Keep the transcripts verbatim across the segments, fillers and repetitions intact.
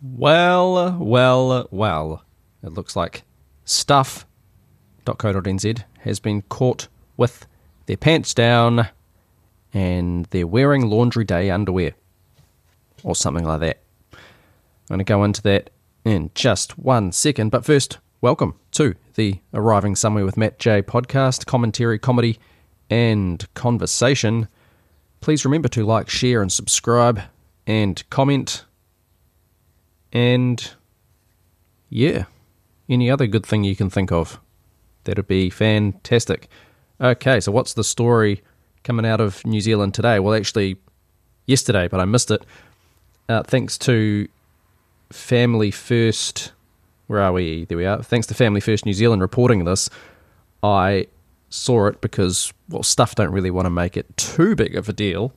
Well, well, well, it looks like stuff dot co dot n z has been caught with their pants down and they're wearing laundry day underwear or something like that. I'm going to go into that in just one second, but first, welcome to the Arriving Somewhere with Matt J podcast, commentary, comedy and conversation. Please remember to like, share and subscribe and comment. And, yeah, any other good thing you can think of, that'd be fantastic. Okay, so what's the story coming out of New Zealand today? Well, actually, yesterday, but I missed it. Uh, thanks to Family First, where are we? There we are. Thanks to Family First New Zealand reporting this. I saw it because, well, Stuff don't really want to make it too big of a deal.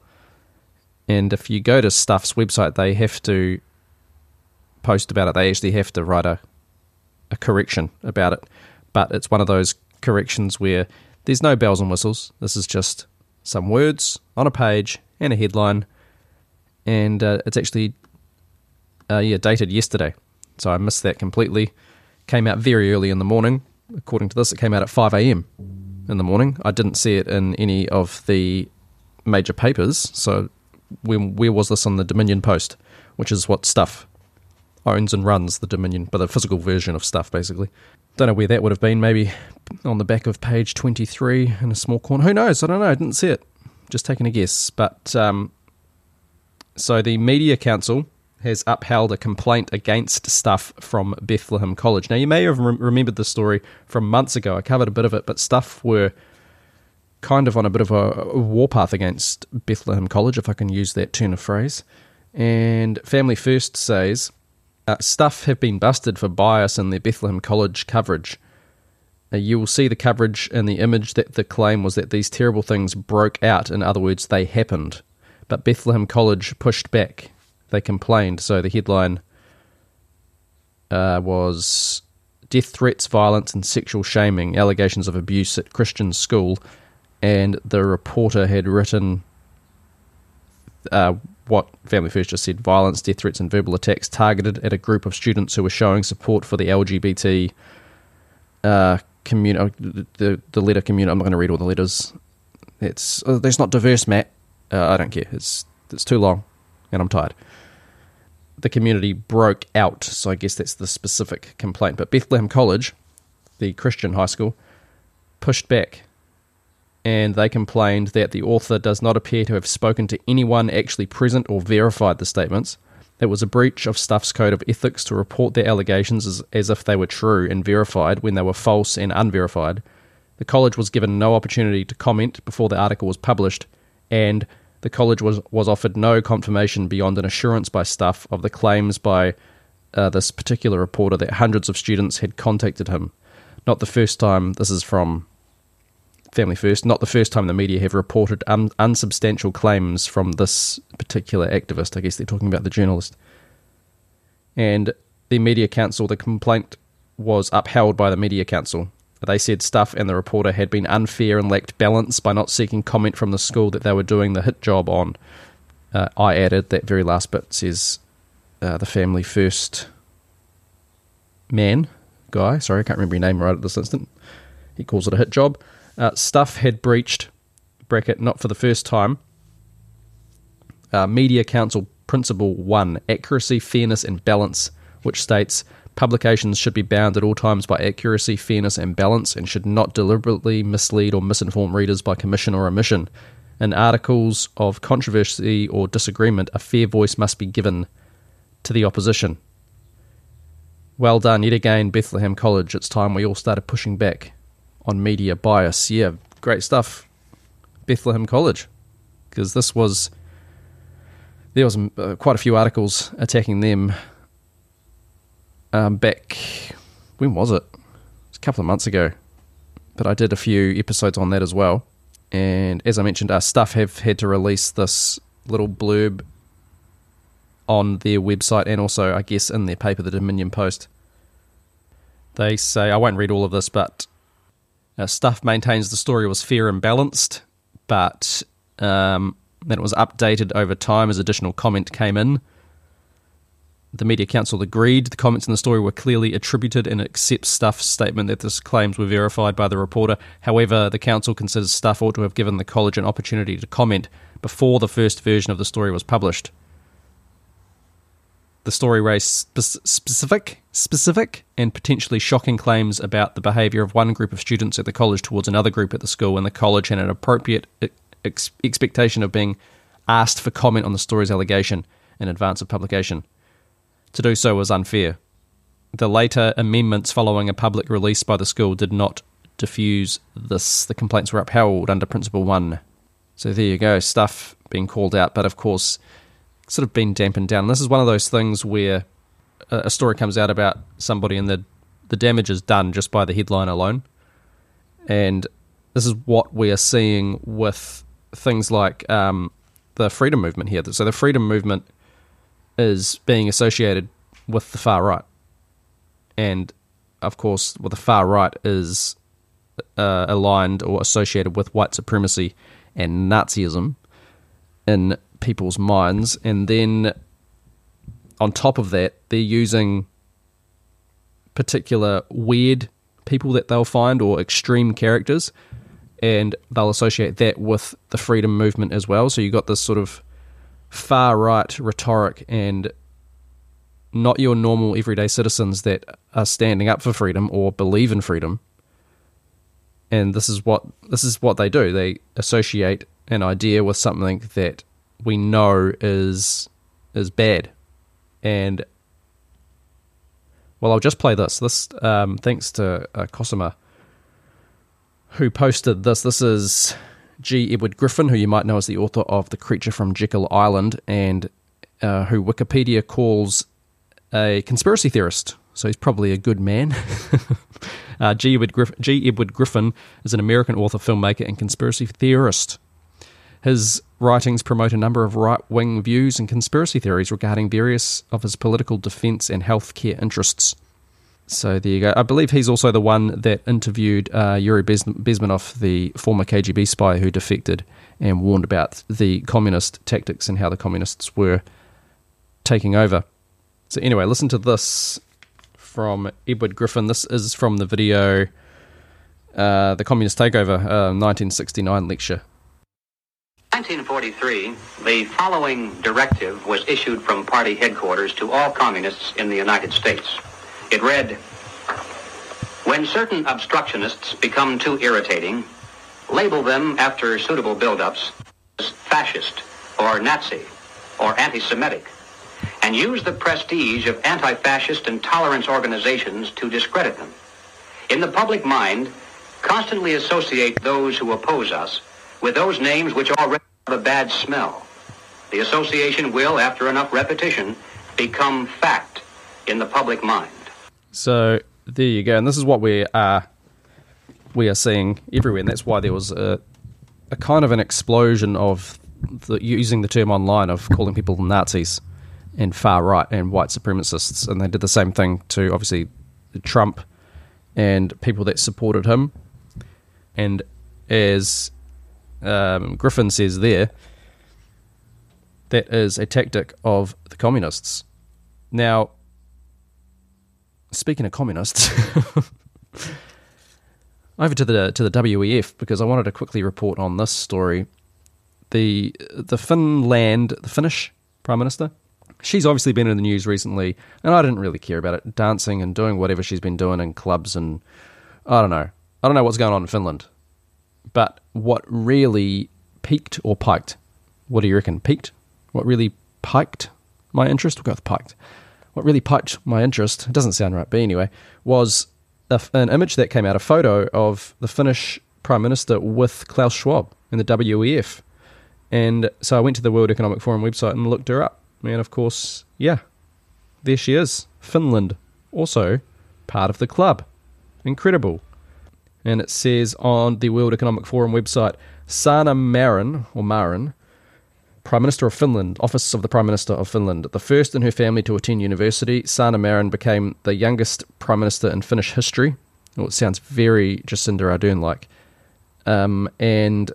And if you go to Stuff's website, they have to post about it, they actually have to write a a correction about it, but it's one of those corrections where there's no bells and whistles. This is just some words on a page and a headline, and uh, it's actually uh, yeah dated yesterday, so I missed that completely. Came out very early in the morning. According to this, it came out at five a.m. in the morning. I didn't see it in any of the major papers, so when, where was this on the Dominion Post, which is what Stuff owns and runs, the Dominion, but the physical version of Stuff, basically. Don't know where that would have been, maybe on the back of page twenty-three in a small corner. Who knows? I don't know. I didn't see it. Just taking a guess. But um, so the Media Council has upheld a complaint against Stuff from Bethlehem College. Now, you may have re- remembered the story from months ago. I covered a bit of it, but Stuff were kind of on a bit of a, a warpath against Bethlehem College, if I can use that turn of phrase. And Family First says, Uh, Stuff have been busted for bias in their Bethlehem College coverage. Uh, you will see the coverage and the image that the claim was that these terrible things broke out. In other words, they happened. But Bethlehem College pushed back. They complained. So the headline uh, was Death Threats, Violence and Sexual Shaming, Allegations of Abuse at Christian School. And the reporter had written Uh, what Family First just said: violence, death threats and verbal attacks targeted at a group of students who were showing support for the L G B T uh, community. The, the letter community, I'm not going to read all the letters. It's uh, that's not diverse, Matt. Uh, I don't care. It's it's too long and I'm tired. The community broke out, so I guess that's the specific complaint. But Bethlehem College, the Christian high school, pushed back. And they complained that the author does not appear to have spoken to anyone actually present or verified the statements. It was a breach of Stuff's code of ethics to report their allegations as, as if they were true and verified when they were false and unverified. The college was given no opportunity to comment before the article was published, and the college was, was offered no confirmation beyond an assurance by Stuff of the claims by uh, this particular reporter that hundreds of students had contacted him. Not the first time, this is from Family First, not the first time the media have reported un- unsubstantial claims from this particular activist. I guess they're talking about the journalist. And the Media Council, the complaint was upheld by the Media Council. They said Stuff and the reporter had been unfair and lacked balance by not seeking comment from the school that they were doing the hit job on. Uh, I added that very last bit, says uh, the Family First man, guy, sorry, I can't remember your name right at this instant. He calls it a hit job. Uh, Stuff had breached, bracket, not for the first time, uh, Media Council Principle one, Accuracy, Fairness and Balance, which states publications should be bound at all times by accuracy, fairness and balance and should not deliberately mislead or misinform readers by commission or omission. In articles of controversy or disagreement, a fair voice must be given to the opposition. Well done, yet again, Bethlehem College. It's time we all started pushing back on media bias. Yeah, great stuff, Bethlehem College, because this was, there was uh, quite a few articles attacking them um, back, when was it? It was a couple of months ago, but I did a few episodes on that as well, and as I mentioned, our Stuff have had to release this little blurb on their website and also, I guess, in their paper, the Dominion Post. They say, I won't read all of this, but Uh, Stuff maintains the story was fair and balanced, but um, then it was updated over time as additional comment came in. The Media Council agreed the comments in the story were clearly attributed and accepts Stuff's statement that these claims were verified by the reporter. However, the Council considers Stuff ought to have given the college an opportunity to comment before the first version of the story was published. The story raised spe- specific, specific and potentially shocking claims about the behaviour of one group of students at the college towards another group at the school, and the college had an appropriate ex- expectation of being asked for comment on the story's allegation in advance of publication. To do so was unfair. The later amendments following a public release by the school did not diffuse this. The complaints were upheld under Principle one. So there you go, Stuff being called out, but of course sort of been dampened down. This is one of those things where a story comes out about somebody and the, the damage is done just by the headline alone. And this is what we are seeing with things like um, the freedom movement here. So the freedom movement is being associated with the far right, and of course, well, the far right is uh, aligned or associated with white supremacy and Nazism in people's minds, and then on top of that, they're using particular weird people that they'll find or extreme characters, and they'll associate that with the freedom movement as well. So you've got this sort of far-right rhetoric and not your normal everyday citizens that are standing up for freedom or believe in freedom. And this is what this is what they do. They associate an idea with something that we know is is bad. And, well, I'll just play this. This um, thanks to uh, Cosima, who posted this. This is G. Edward Griffin, who you might know as the author of The Creature from Jekyll Island, and uh, who Wikipedia calls a conspiracy theorist, so he's probably a good man. uh, G. Edward Griff- G. Edward Griffin is an American author, filmmaker, and conspiracy theorist. His writings promote a number of right-wing views and conspiracy theories regarding various of his political, defence and healthcare interests. So there you go. I believe he's also the one that interviewed uh, Yuri Bes- Besmanov, the former K G B spy who defected and warned about the communist tactics and how the communists were taking over. So anyway, listen to this from Edward Griffin. This is from the video, uh, The Communist Takeover, uh, nineteen sixty-nine lecture. nineteen forty-three, the following directive was issued from party headquarters to all communists in the United States. It read, "When certain obstructionists become too irritating, label them after suitable build-ups as fascist or Nazi or anti-Semitic, and use the prestige of anti-fascist and tolerance organizations to discredit them. In the public mind, constantly associate those who oppose us with those names which already have a bad smell. The association will, after enough repetition, become fact in the public mind." So there you go, and this is what we are we are seeing everywhere, and that's why there was a, a kind of an explosion of the, using the term online, of calling people Nazis and far right and white supremacists, and they did the same thing to obviously Trump and people that supported him. And as um, Griffin says there, that is a tactic of the communists. Now, speaking of communists, over to the to the W E F, because I wanted to quickly report on this story. The the Finland, the Finnish Prime Minister, she's obviously been in the news recently, and I didn't really care about it, dancing and doing whatever she's been doing in clubs, and I don't know. I don't know what's going on in Finland. But what really peaked or piked, what do you reckon, peaked? What really piked my interest? We'll go with piked. What really piqued my interest, it doesn't sound right, but anyway, was a, an image that came out, a photo of the Finnish Prime Minister with Klaus Schwab in the W E F. And so I went to the World Economic Forum website and looked her up. And of course, yeah, there she is. Finland, also part of the club. Incredible. And it says on the World Economic Forum website, Sanna Marin, or Marin, Prime Minister of Finland, Office of the Prime Minister of Finland. The first in her family to attend university, Sanna Marin became the youngest Prime Minister in Finnish history. Well, it sounds very Jacinda Ardern-like. Um, and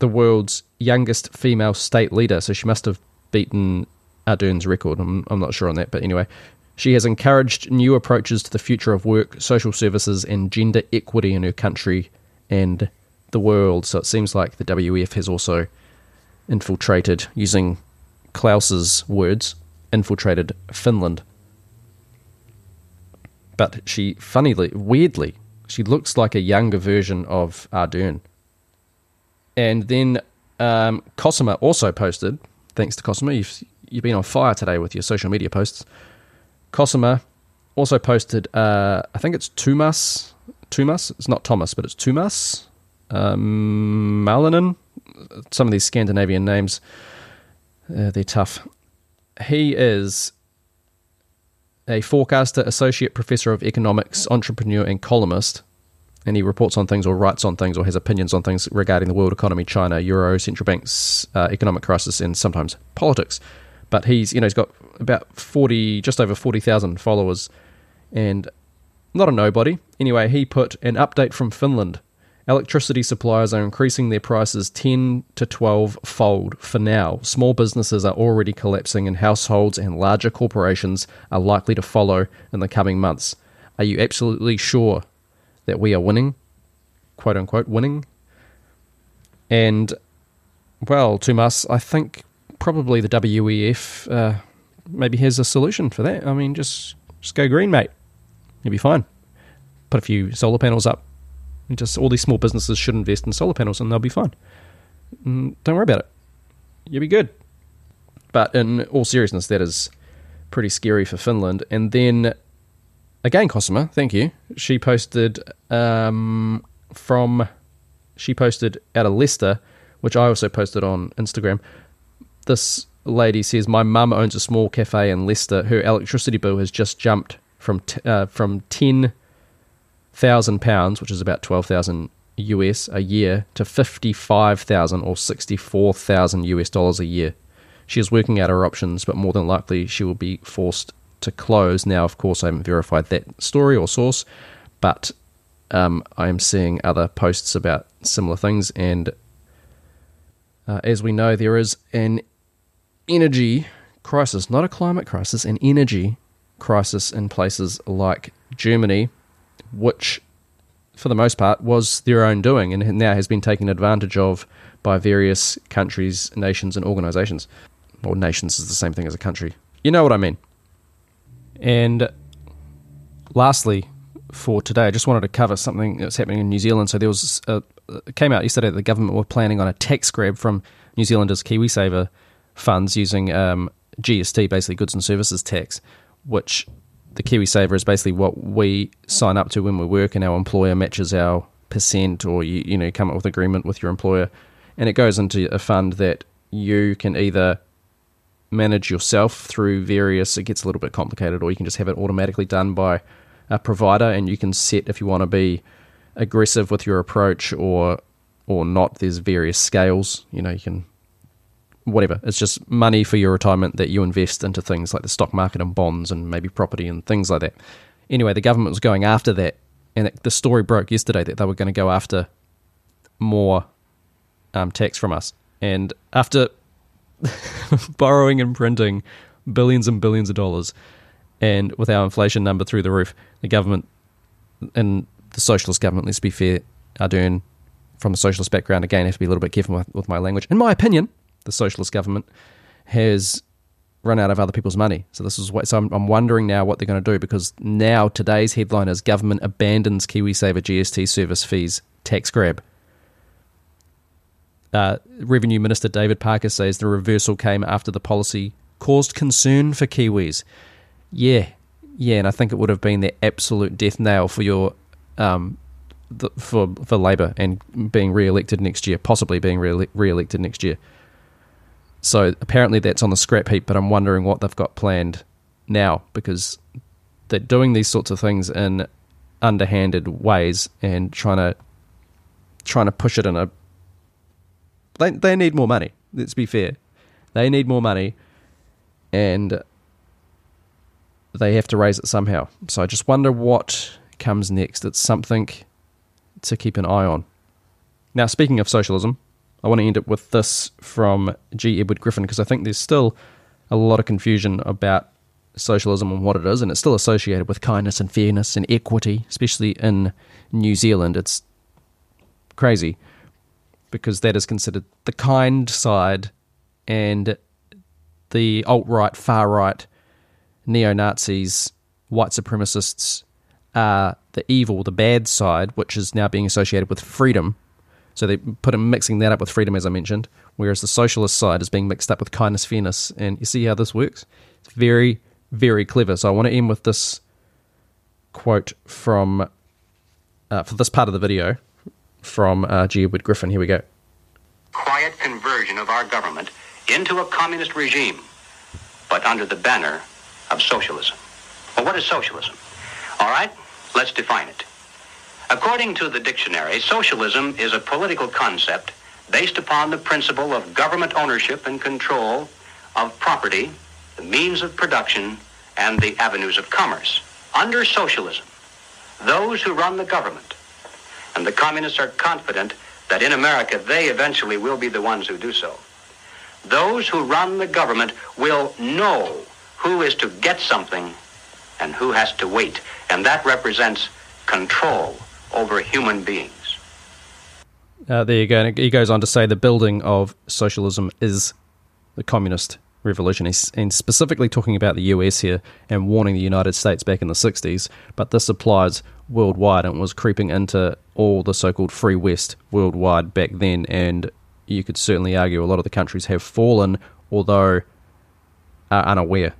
the world's youngest female state leader. So she must have beaten Ardern's record. I'm, I'm not sure on that, but anyway. She has encouraged new approaches to the future of work, social services, and gender equity in her country and the world. So it seems like the W F has also infiltrated, using Klaus's words, infiltrated Finland. But she, funnily, weirdly, she looks like a younger version of Ardern. And then um, Cosima also posted, thanks to Cosima, you've, you've been on fire today with your social media posts. Cosima also posted, uh, I think it's Tumas, Tumas, it's not Thomas, but it's Tumas, um, Malinen, some of these Scandinavian names, uh, they're tough. He is a forecaster, associate professor of economics, entrepreneur and columnist, and he reports on things or writes on things or has opinions on things regarding the world economy, China, Euro, central banks, uh, economic crisis, and sometimes politics. But he's, you know, he's got about forty, just over forty thousand followers, and not a nobody. Anyway, he put an update from Finland. Electricity suppliers are increasing their prices ten to twelve fold for now. Small businesses are already collapsing, and households and larger corporations are likely to follow in the coming months. Are you absolutely sure that we are winning? Quote unquote, winning. And, well, Tumas, I think probably the W E F uh, maybe has a solution for that. I mean, just, just go green, mate. You'll be fine. Put a few solar panels up. And just all these small businesses should invest in solar panels and they'll be fine. Don't worry about it. You'll be good. But in all seriousness, that is pretty scary for Finland. And then, again, Cosima, thank you. She posted um, from... She posted out of Leicester, which I also posted on Instagram. This lady says, my mum owns a small cafe in Leicester. Her electricity bill has just jumped from t- uh, from ten thousand pounds, which is about twelve thousand U S a year, to fifty-five thousand or sixty-four thousand U S dollars a year. She is working out her options, but more than likely she will be forced to close. Now, of course, I haven't verified that story or source, but um, I am seeing other posts about similar things, and uh, as we know, there is an energy crisis, not a climate crisis, an energy crisis in places like Germany, which, for the most part, was their own doing and now has been taken advantage of by various countries, nations, and organisations. Well, nations is the same thing as a country. You know what I mean. And lastly, for today, I just wanted to cover something that's happening in New Zealand. So there was, a, it came out yesterday that the government were planning on a tax grab from New Zealanders' KiwiSaver funds using um, G S T, basically goods and services tax, which... The KiwiSaver is basically what we sign up to when we work, and our employer matches our percent, or you, you know, come up with an agreement with your employer, and it goes into a fund that you can either manage yourself through various. It gets a little bit complicated, or you can just have it automatically done by a provider, and you can set if you want to be aggressive with your approach or or not. There's various scales, you know, you can whatever. It's just money for your retirement that you invest into things like the stock market and bonds and maybe property and things like that. Anyway, the government was going after that, and it, the story broke yesterday that they were going to go after more um, tax from us. And after borrowing and printing billions and billions of dollars, and with our inflation number through the roof, the government, and the socialist government, let's be fair, Ardern, from a socialist background, again, I have to be a little bit careful with my language. In my opinion, the socialist government has run out of other people's money. So this is what, so I'm, I'm wondering now what they're going to do, because now today's headline is government abandons KiwiSaver G S T service fees tax grab. Uh, Revenue Minister David Parker says the reversal came after the policy caused concern for Kiwis. Yeah, yeah, and I think it would have been the absolute death nail for your um, the, for for Labour and being re-elected next year, possibly being re- re-elected next year. So apparently that's on the scrap heap, but I'm wondering what they've got planned now, because they're doing these sorts of things in underhanded ways and trying to trying to push it in a... They, they need more money, let's be fair. They need more money, and they have to raise it somehow. So I just wonder what comes next. It's something to keep an eye on. Now, speaking of socialism, I want to end it with this from G. Edward Griffin, because I think there's still a lot of confusion about socialism and what it is, and it's still associated with kindness and fairness and equity, especially in New Zealand. It's crazy because that is considered the kind side, and the alt-right, far-right, neo-Nazis, white supremacists are the evil, the bad side, which is now being associated with freedom. So they put them, mixing that up with freedom, as I mentioned, whereas the socialist side is being mixed up with kindness, fairness, and you see how this works? It's very, very clever. So I want to end with this quote from, uh, for this part of the video, from uh, G. Edward Griffin. Here we go. Quiet conversion of our government into a communist regime, but under the banner of socialism. Well, what is socialism? All right, let's define it. According to the dictionary, socialism is a political concept based upon the principle of government ownership and control of property, the means of production, and the avenues of commerce. Under socialism, those who run the government, and the communists are confident that in America they eventually will be the ones who do so, those who run the government will know who is to get something and who has to wait, and that represents control over human beings. Uh, there you go. And he goes on to say the building of socialism is the communist revolution. He's and specifically talking about the U S here and warning the United States back in the sixties, but this applies worldwide and was creeping into all the so-called free West worldwide back then, and you could certainly argue a lot of the countries have fallen, although are unaware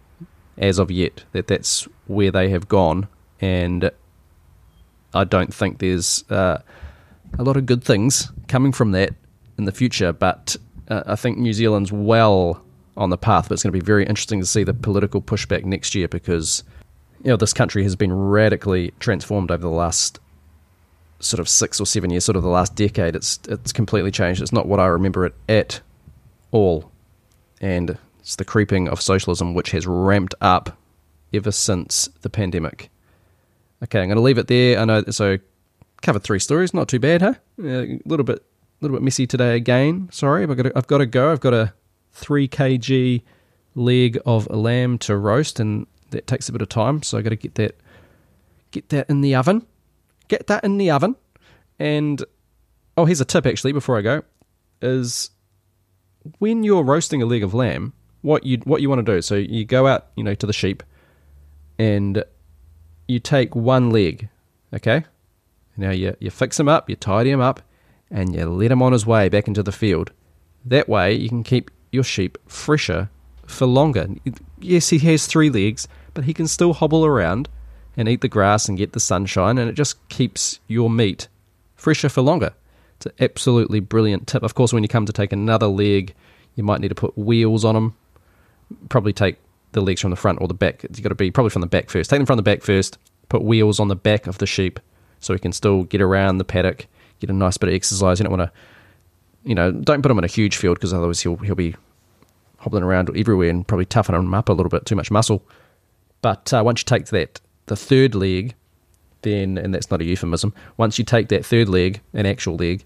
as of yet that that's where they have gone, and I don't think there's uh, a lot of good things coming from that in the future, but uh, I think New Zealand's well on the path, but it's going to be very interesting to see the political pushback next year because, you know, this country has been radically transformed over the last sort of six or seven years, sort of the last decade. It's it's completely changed. It's not what I remember it at all. And it's the creeping of socialism, which has ramped up ever since the pandemic. Okay, I'm going to leave it there. I know, so covered three stories, not too bad, huh? A little bit, little bit messy today again. Sorry, I've got to, I've got to go. I've got a three kilogram leg of lamb to roast, and that takes a bit of time. So I've got to get that, get that in the oven, get that in the oven. And oh, here's a tip actually before I go: is when you're roasting a leg of lamb, what you what you want to do? So you go out, you know, to the sheep, and you take one leg, okay? Now you, you fix him up, you tidy him up, and you let him on his way back into the field. That way you can keep your sheep fresher for longer. Yes, he has three legs, but he can still hobble around and eat the grass and get the sunshine, and it just keeps your meat fresher for longer. It's an absolutely brilliant tip. Of course, when you come to take another leg, you might need to put wheels on them. Probably take the legs from the front or the back. It's got to be probably from the back first. Take them from the back first, put wheels on the back of the sheep so he can still get around the paddock, get a nice bit of exercise. You don't want to, you know, don't put him in a huge field because otherwise he'll he'll be hobbling around everywhere and probably toughen him up a little bit, too much muscle. But uh, once you take that, the third leg, then, and that's not a euphemism, once you take that third leg, an actual leg,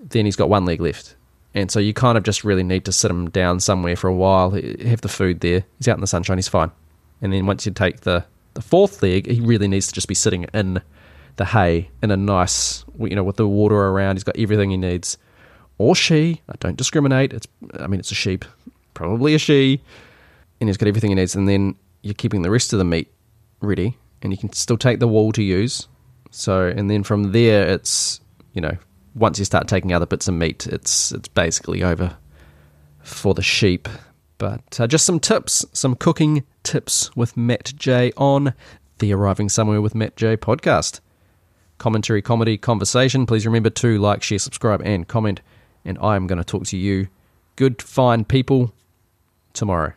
then he's got one leg left. And so you kind of just really need to sit him down somewhere for a while, have the food there, he's out in the sunshine, he's fine. And then once you take the, the fourth leg, he really needs to just be sitting in the hay in a nice, you know, with the water around, he's got everything he needs. Or she, I don't discriminate, It's I mean, it's a sheep, probably a she, and he's got everything he needs. And then you're keeping the rest of the meat ready, and you can still take the wool to use. So, and then from there, it's, you know, once you start taking other bits of meat, it's it's basically over for the sheep. But uh, just some tips, some cooking tips with Matt J on the Arriving Somewhere with Matt J podcast. Commentary, comedy, conversation. Please remember to like, share, subscribe, and comment. And I'm going to talk to you, good, fine people, tomorrow.